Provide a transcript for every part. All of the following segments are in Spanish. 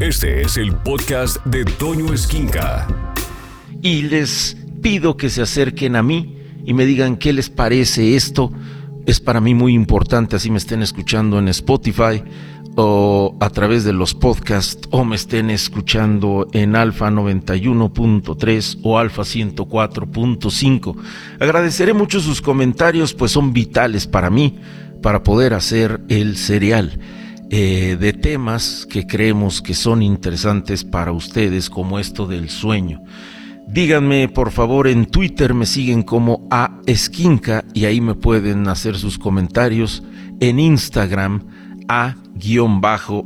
Este es el podcast de Toño Esquinca. Y les pido que se acerquen a mí y me digan qué les parece esto. Es para mí muy importante, así me estén escuchando en Spotify o a través de los podcasts o me estén escuchando en Alfa 91.3 o Alfa 104.5. Agradeceré mucho sus comentarios, pues son vitales para mí, para poder hacer el serial de temas que creemos que son interesantes para ustedes, como esto del sueño. Díganme, por favor, en Twitter me siguen como @esquinca y ahí me pueden hacer sus comentarios. En Instagram,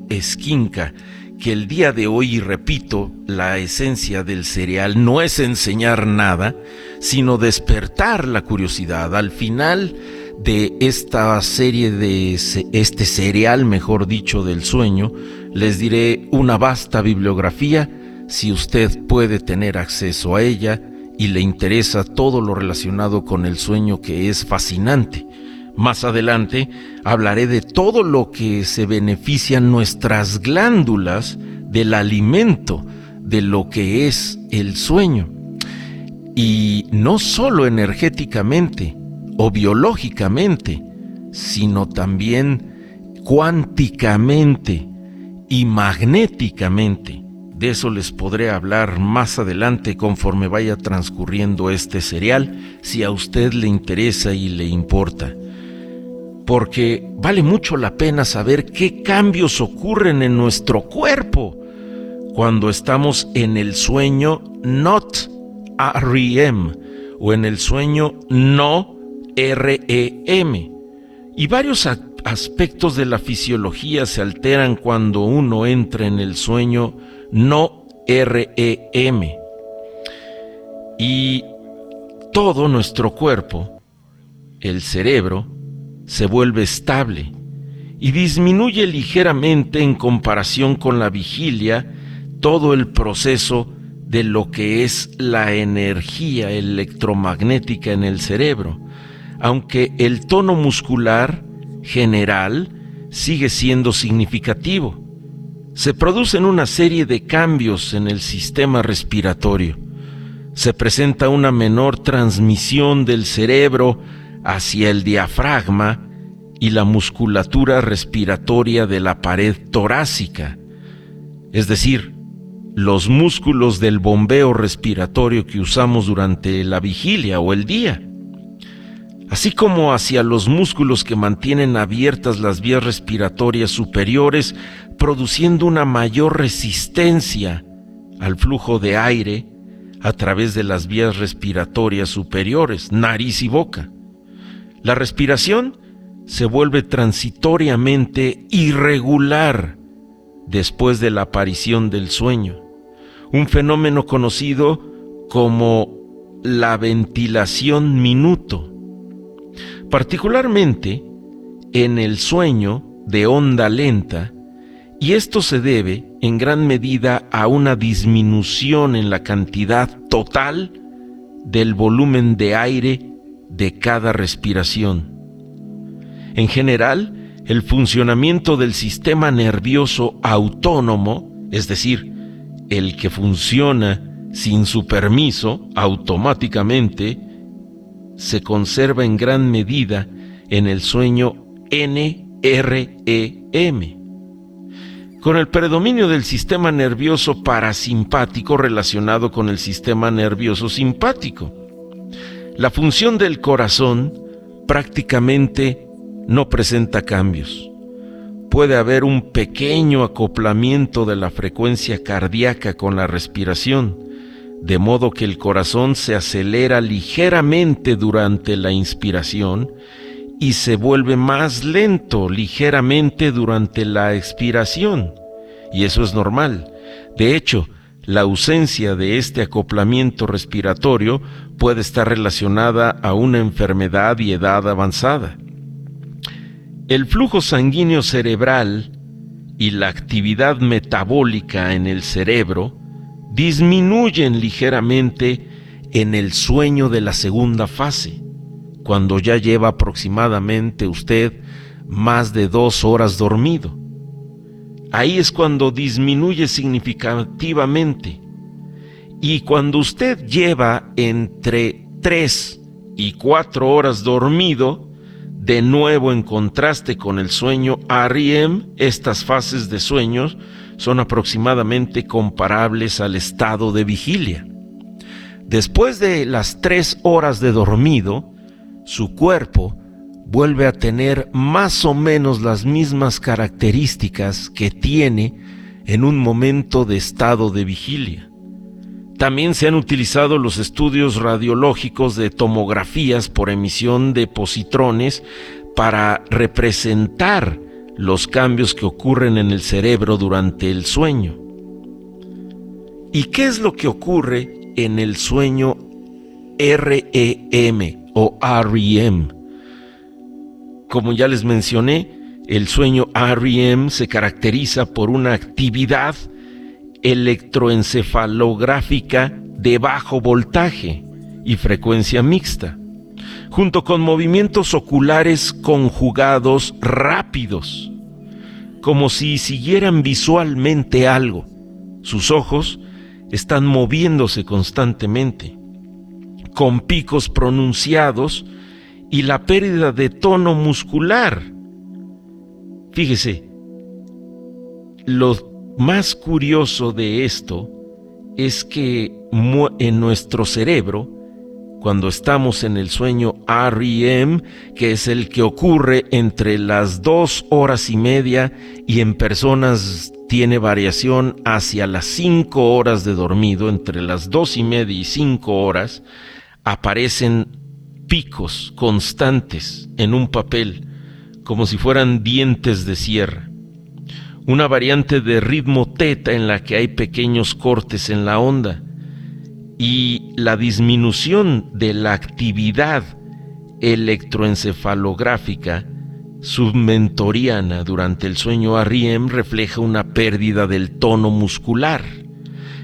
@esquinca, que el día de hoy, y repito, la esencia del serial no es enseñar nada, sino despertar la curiosidad. Al final de esta serie, de este serial, mejor dicho, del sueño, les diré una vasta bibliografía. Si usted puede tener acceso a ella y le interesa todo lo relacionado con el sueño, que es fascinante. Más adelante hablaré de todo lo que se benefician nuestras glándulas del alimento, de lo que es el sueño. Y no solo energéticamente o biológicamente, sino también cuánticamente y magnéticamente. De eso les podré hablar más adelante conforme vaya transcurriendo este serial, si a usted le interesa y le importa. Porque vale mucho la pena saber qué cambios ocurren en nuestro cuerpo cuando estamos en el sueño not REM o en el sueño no REM. Y varios aspectos de la fisiología se alteran cuando uno entra en el sueño no REM. Y todo nuestro cuerpo, el cerebro, se vuelve estable y disminuye ligeramente en comparación con la vigilia todo el proceso de lo que es la energía electromagnética en el cerebro, aunque el tono muscular general sigue siendo significativo. Se producen una serie de cambios en el sistema respiratorio. Se presenta una menor transmisión del cerebro hacia el diafragma y la musculatura respiratoria de la pared torácica, es decir, los músculos del bombeo respiratorio que usamos durante la vigilia o el día, así como hacia los músculos que mantienen abiertas las vías respiratorias superiores, produciendo una mayor resistencia al flujo de aire a través de las vías respiratorias superiores, nariz y boca. La respiración se vuelve transitoriamente irregular después de la aparición del sueño, un fenómeno conocido como la ventilación minuto. Particularmente en el sueño de onda lenta, y esto se debe en gran medida a una disminución en la cantidad total del volumen de aire de cada respiración. En general, el funcionamiento del sistema nervioso autónomo, es decir, el que funciona sin su permiso automáticamente, se conserva en gran medida en el sueño NREM, con el predominio del sistema nervioso parasimpático relacionado con el sistema nervioso simpático. La función del corazón prácticamente no presenta cambios. Puede haber un pequeño acoplamiento de la frecuencia cardíaca con la respiración, de modo que el corazón se acelera ligeramente durante la inspiración y se vuelve más lento ligeramente durante la expiración. Y eso es normal. De hecho, la ausencia de este acoplamiento respiratorio puede estar relacionada a una enfermedad y edad avanzada. El flujo sanguíneo cerebral y la actividad metabólica en el cerebro disminuyen ligeramente en el sueño de la segunda fase, cuando ya lleva aproximadamente usted más de 2 horas dormido. Ahí es cuando disminuye significativamente. Y cuando usted lleva entre 3 y 4 horas dormido, de nuevo en contraste con el sueño REM, estas fases de sueños son aproximadamente comparables al estado de vigilia. Después de las 3 horas de dormido, su cuerpo vuelve a tener más o menos las mismas características que tiene en un momento de estado de vigilia. También se han utilizado los estudios radiológicos de tomografías por emisión de positrones para representar los cambios que ocurren en el cerebro durante el sueño. ¿Y qué es lo que ocurre en el sueño REM o REM? Como ya les mencioné, el sueño REM se caracteriza por una actividad electroencefalográfica de bajo voltaje y frecuencia mixta, junto con movimientos oculares conjugados rápidos, como si siguieran visualmente algo. Sus ojos están moviéndose constantemente, con picos pronunciados y la pérdida de tono muscular. Fíjese, los más curioso de esto es que en nuestro cerebro, cuando estamos en el sueño REM, que es el que ocurre entre las 2 horas y media y en personas tiene variación hacia las 5 horas de dormido, entre las 2 y media y 5 horas, aparecen picos constantes en un papel, como si fueran dientes de sierra. Una variante de ritmo teta en la que hay pequeños cortes en la onda, y la disminución de la actividad electroencefalográfica submentoriana durante el sueño REM refleja una pérdida del tono muscular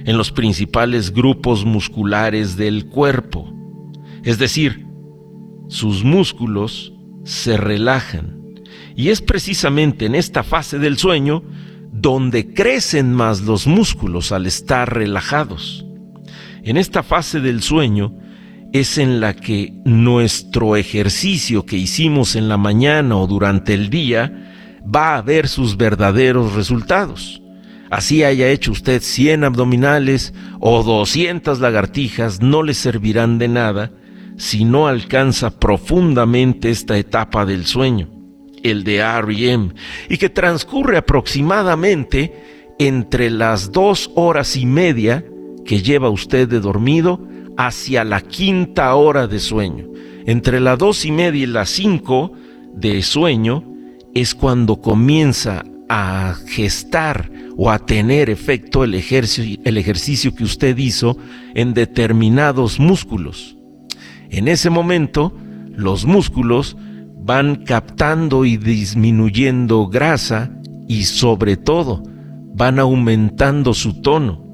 en los principales grupos musculares del cuerpo. Es decir, sus músculos se relajan. Y es precisamente en esta fase del sueño donde crecen más los músculos al estar relajados. En esta fase del sueño es en la que nuestro ejercicio que hicimos en la mañana o durante el día va a ver sus verdaderos resultados. Así haya hecho usted 100 abdominales o 200 lagartijas, no le servirán de nada si no alcanza profundamente esta etapa del sueño, el de REM, y que transcurre aproximadamente entre las 2 horas y media que lleva usted de dormido hacia la 5ª hora de sueño. Entre las 2 y media y las 5 de sueño es cuando comienza a gestar o a tener efecto el ejercicio que usted hizo en determinados músculos. En ese momento, los músculos van captando y disminuyendo grasa y, sobre todo, van aumentando su tono.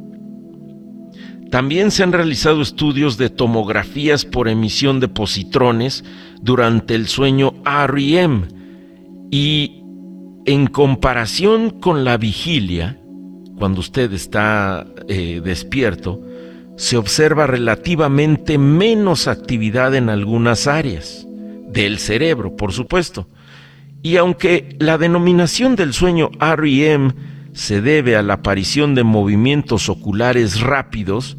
También se han realizado estudios de tomografías por emisión de positrones durante el sueño REM y, en comparación con la vigilia, cuando usted está despierto, se observa relativamente menos actividad en algunas áreas del cerebro, por supuesto. Y aunque la denominación del sueño REM se debe a la aparición de movimientos oculares rápidos,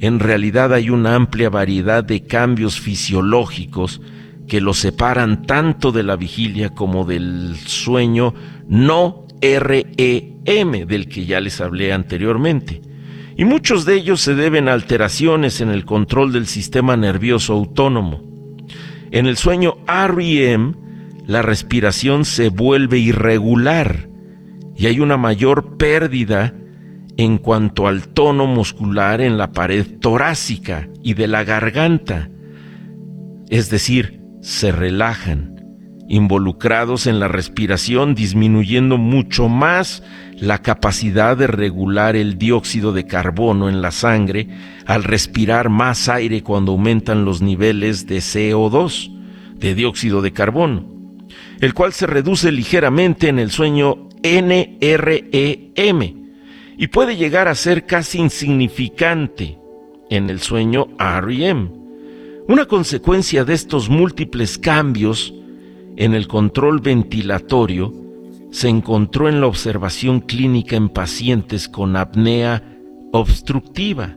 en realidad hay una amplia variedad de cambios fisiológicos que los separan tanto de la vigilia como del sueño no REM, del que ya les hablé anteriormente. Y muchos de ellos se deben a alteraciones en el control del sistema nervioso autónomo. En el sueño REM, la respiración se vuelve irregular y hay una mayor pérdida en cuanto al tono muscular en la pared torácica y de la garganta. Es decir, se relajan, involucrados en la respiración, disminuyendo mucho más la capacidad de regular el dióxido de carbono en la sangre al respirar más aire cuando aumentan los niveles de CO2, de dióxido de carbono, el cual se reduce ligeramente en el sueño NREM y puede llegar a ser casi insignificante en el sueño REM. Una consecuencia de estos múltiples cambios en el control ventilatorio se encontró en la observación clínica en pacientes con apnea obstructiva.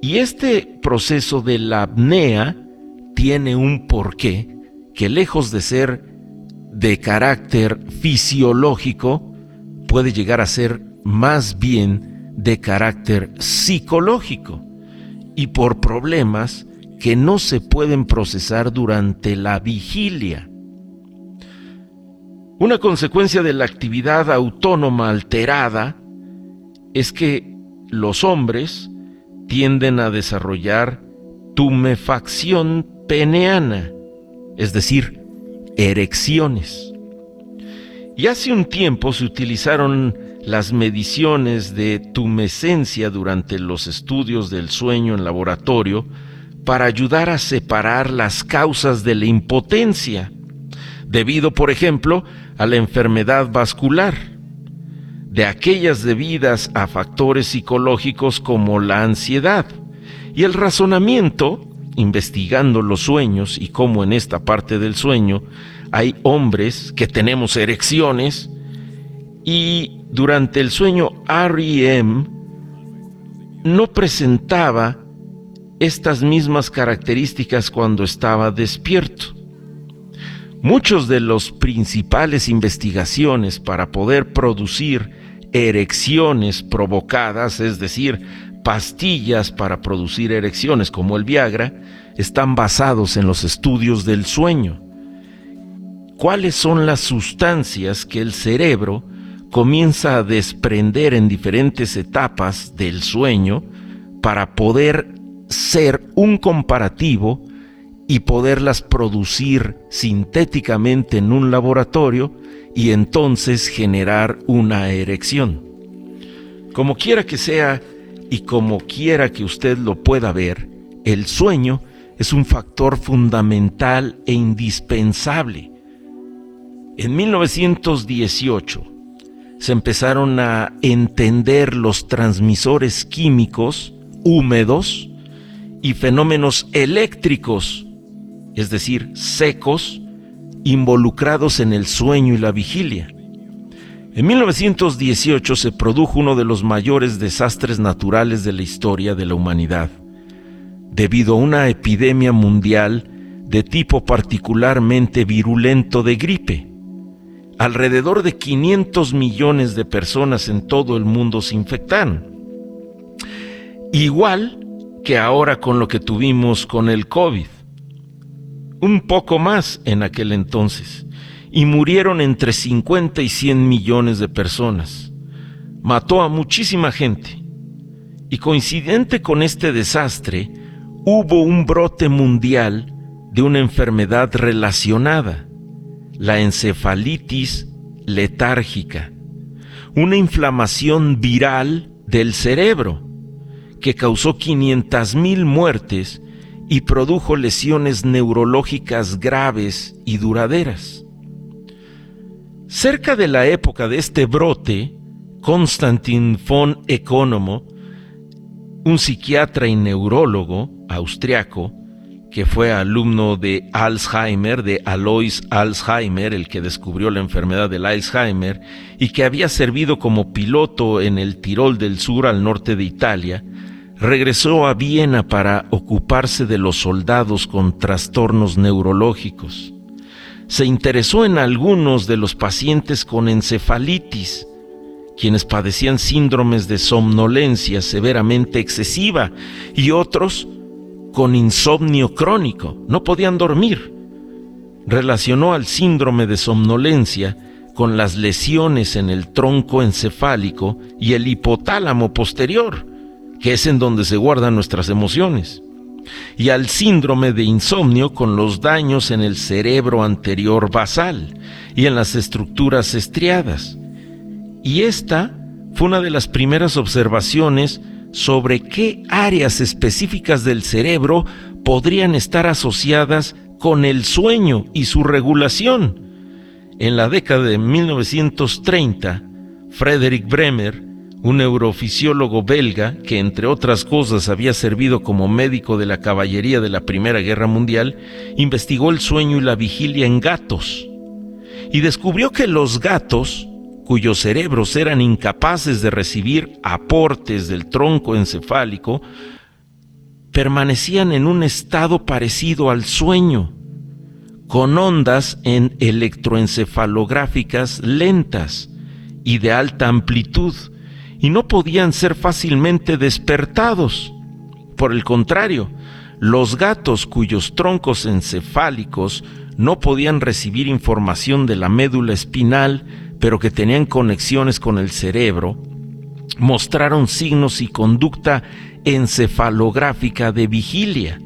Y este proceso de la apnea tiene un porqué que, lejos de ser de carácter fisiológico, puede llegar a ser más bien de carácter psicológico y por problemas que no se pueden procesar durante la vigilia. Una consecuencia de la actividad autónoma alterada es que los hombres tienden a desarrollar tumefacción peneana, es decir, erecciones. Y hace un tiempo se utilizaron las mediciones de tumescencia durante los estudios del sueño en laboratorio para ayudar a separar las causas de la impotencia, debido, por ejemplo, a la enfermedad vascular, de aquellas debidas a factores psicológicos como la ansiedad. Y el razonamiento, investigando los sueños y cómo en esta parte del sueño hay hombres que tenemos erecciones, y durante el sueño REM no presentaba estas mismas características cuando estaba despierto. Muchos de los principales investigaciones para poder producir erecciones provocadas, es decir, pastillas para producir erecciones como el Viagra, están basados en los estudios del sueño. ¿Cuáles son las sustancias que el cerebro comienza a desprender en diferentes etapas del sueño para poder ser un comparativo y poderlas producir sintéticamente en un laboratorio y entonces generar una erección? Como quiera que sea y como quiera que usted lo pueda ver, el sueño es un factor fundamental e indispensable. En 1918 se empezaron a entender los transmisores químicos húmedos y fenómenos eléctricos, es decir, secos, involucrados en el sueño y la vigilia. En 1918 se produjo uno de los mayores desastres naturales de la historia de la humanidad, debido a una epidemia mundial de tipo particularmente virulento de gripe. Alrededor de 500 millones de personas en todo el mundo se infectaron. Igual que ahora con lo que tuvimos con el COVID. Un poco más en aquel entonces. Y murieron entre 50 y 100 millones de personas. Mató a muchísima gente. Y coincidente con este desastre, hubo un brote mundial de una enfermedad relacionada, la encefalitis letárgica, una inflamación viral del cerebro que causó 500,000 muertes y produjo lesiones neurológicas graves y duraderas. Cerca de la época de este brote, Constantin von Economo, un psiquiatra y neurólogo austriaco que fue alumno de Alzheimer, de Alois Alzheimer, el que descubrió la enfermedad del Alzheimer y que había servido como piloto en el Tirol del Sur al norte de Italia, regresó a Viena para ocuparse de los soldados con trastornos neurológicos. Se interesó en algunos de los pacientes con encefalitis, quienes padecían síndromes de somnolencia severamente excesiva y otros con insomnio crónico, no podían dormir. Relacionó al síndrome de somnolencia con las lesiones en el tronco encefálico y el hipotálamo posterior, que es en donde se guardan nuestras emociones, y al síndrome de insomnio con los daños en el cerebro anterior basal y en las estructuras estriadas. Y esta fue una de las primeras observaciones sobre qué áreas específicas del cerebro podrían estar asociadas con el sueño y su regulación. En la década de 1930, Frédéric Bremer, un neurofisiólogo belga que entre otras cosas había servido como médico de la caballería de la Primera Guerra Mundial, investigó el sueño y la vigilia en gatos y descubrió que los gatos, cuyos cerebros eran incapaces de recibir aportes del tronco encefálico, permanecían en un estado parecido al sueño, con ondas electroencefalográficas lentas y de alta amplitud, y no podían ser fácilmente despertados. Por el contrario, los gatos cuyos troncos encefálicos no podían recibir información de la médula espinal, pero que tenían conexiones con el cerebro, mostraron signos y conducta encefalográfica de vigilia.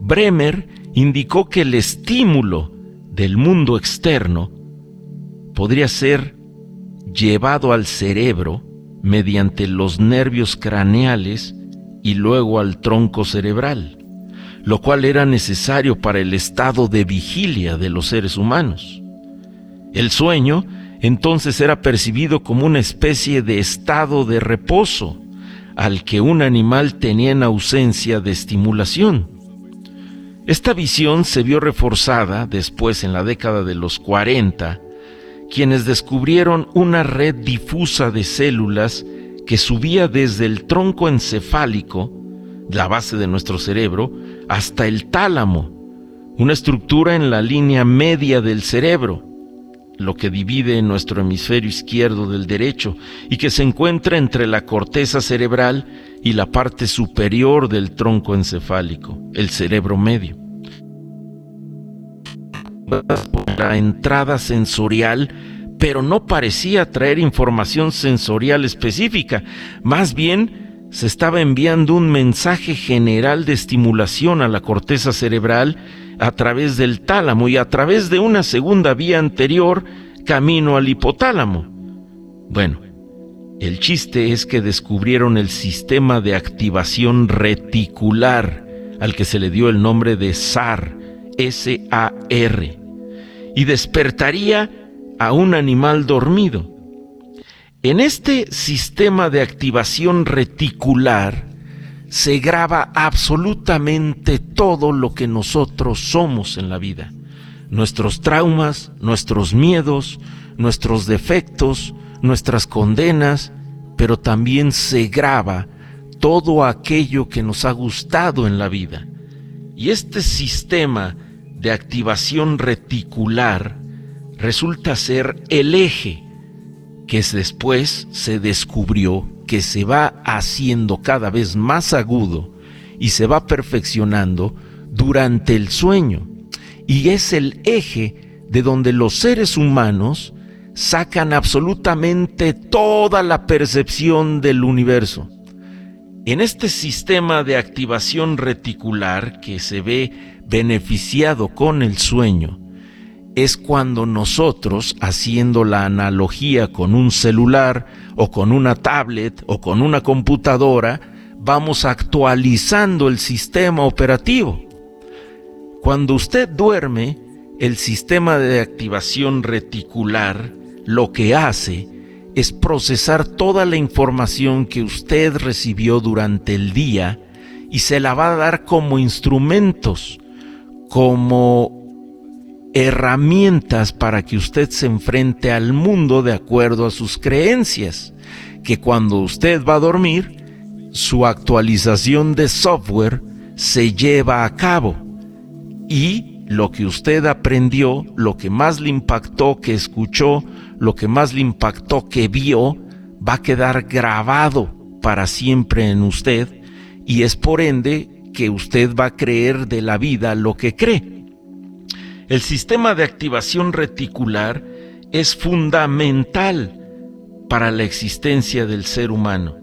Bremer indicó que el estímulo del mundo externo podría ser llevado al cerebro mediante los nervios craneales y luego al tronco cerebral, lo cual era necesario para el estado de vigilia de los seres humanos. El sueño entonces era percibido como una especie de estado de reposo al que un animal tenía en ausencia de estimulación. Esta visión se vio reforzada después en la década de los 40, quienes descubrieron una red difusa de células que subía desde el tronco encefálico, la base de nuestro cerebro, hasta el tálamo, una estructura en la línea media del cerebro, lo que divide nuestro hemisferio izquierdo del derecho y que se encuentra entre la corteza cerebral y la parte superior del tronco encefálico, el cerebro medio. La entrada sensorial, pero no parecía traer información sensorial específica. Más bien, se estaba enviando un mensaje general de estimulación a la corteza cerebral a través del tálamo y a través de una segunda vía anterior camino al hipotálamo. Bueno, el chiste es que descubrieron el sistema de activación reticular, al que se le dio el nombre de SAR, S-A-R, y despertaría a un animal dormido. En este sistema de activación reticular se graba absolutamente todo lo que nosotros somos en la vida: nuestros traumas, nuestros miedos, nuestros defectos, nuestras condenas, pero también se graba todo aquello que nos ha gustado en la vida. Y este sistema de activación reticular resulta ser el eje que después se descubrió que se va haciendo cada vez más agudo y se va perfeccionando durante el sueño, y es el eje de donde los seres humanos sacan absolutamente toda la percepción del universo. En este sistema de activación reticular que se ve beneficiado con el sueño, es cuando nosotros, haciendo la analogía con un celular o con una tablet o con una computadora, vamos actualizando el sistema operativo. Cuando usted duerme, el sistema de activación reticular lo que hace es procesar toda la información que usted recibió durante el día y se la va a dar como instrumentos, como herramientas para que usted se enfrente al mundo de acuerdo a sus creencias, que cuando usted va a dormir, su actualización de software se lleva a cabo y lo que usted aprendió, lo que más le impactó que escuchó, lo que más le impactó que vio, va a quedar grabado para siempre en usted, y es por ende que usted va a creer de la vida lo que cree. El sistema de activación reticular es fundamental para la existencia del ser humano.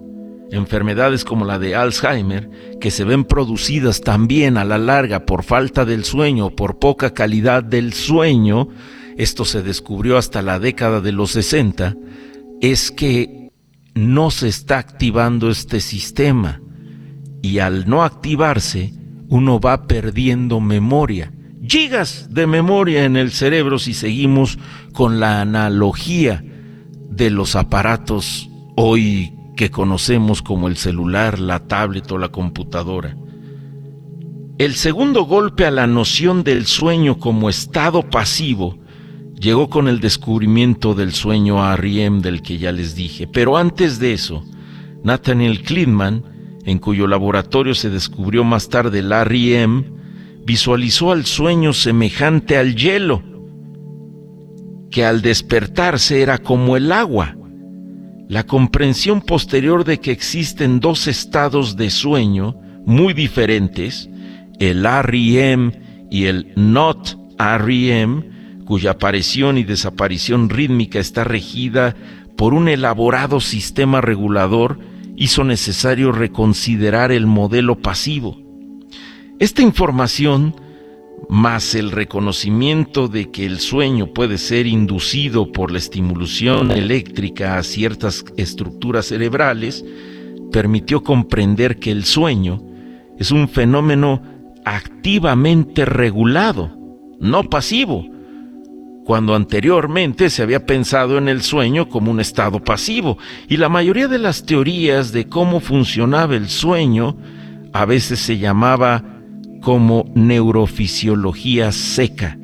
Enfermedades como la de Alzheimer, que se ven producidas también a la larga por falta del sueño, por poca calidad del sueño, esto se descubrió hasta la década de los 60, es que no se está activando este sistema, y al no activarse, uno va perdiendo memoria. gigas de memoria en el cerebro si seguimos con la analogía de los aparatos hoy que conocemos como el celular, la tablet o la computadora. El segundo golpe a la noción del sueño como estado pasivo llegó con el descubrimiento del sueño REM del que ya les dije. Pero antes de eso, Nathaniel Kleitman, en cuyo laboratorio se descubrió más tarde el REM, visualizó al sueño semejante al hielo, que al despertarse era como el agua. La comprensión posterior de que existen dos estados de sueño muy diferentes, el REM y el not REM, cuya aparición y desaparición rítmica está regida por un elaborado sistema regulador, hizo necesario reconsiderar el modelo pasivo. Esta información, más el reconocimiento de que el sueño puede ser inducido por la estimulación eléctrica a ciertas estructuras cerebrales, permitió comprender que el sueño es un fenómeno activamente regulado, no pasivo, cuando anteriormente se había pensado en el sueño como un estado pasivo, y la mayoría de las teorías de cómo funcionaba el sueño a veces se llamaba como neurofisiología seca,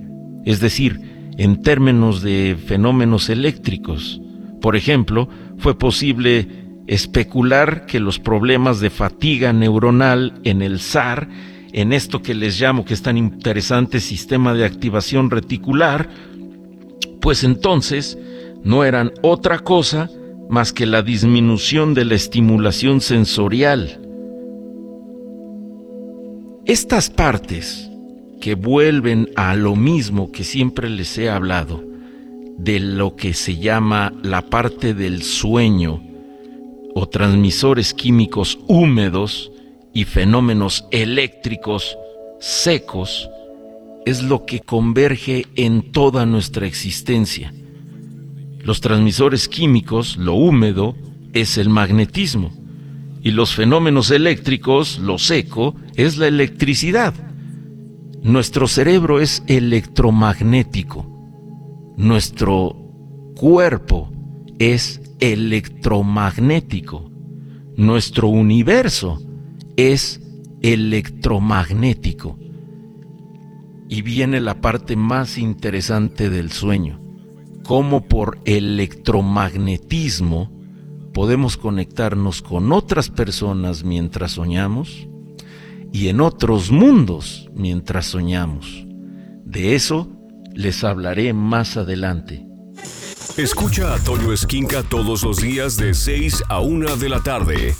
es decir, en términos de fenómenos eléctricos. Por ejemplo, fue posible especular que los problemas de fatiga neuronal en el SAR, en esto que les llamo, que es tan interesante, sistema de activación reticular, pues entonces no eran otra cosa más que la disminución de la estimulación sensorial. Estas partes que vuelven a lo mismo que siempre les he hablado, de lo que se llama la parte del sueño o transmisores químicos húmedos y fenómenos eléctricos secos, es lo que converge en toda nuestra existencia. Los transmisores químicos, lo húmedo, es el magnetismo, y los fenómenos eléctricos, lo seco, es la electricidad. Nuestro cerebro es electromagnético. Nuestro cuerpo es electromagnético. Nuestro universo es electromagnético. Y viene la parte más interesante del sueño, cómo por electromagnetismo podemos conectarnos con otras personas mientras soñamos y en otros mundos mientras soñamos. De eso les hablaré más adelante. Escucha a Toño Esquinca todos los días de 6 a 1 de la tarde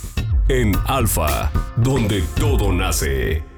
en Alfa, donde todo nace.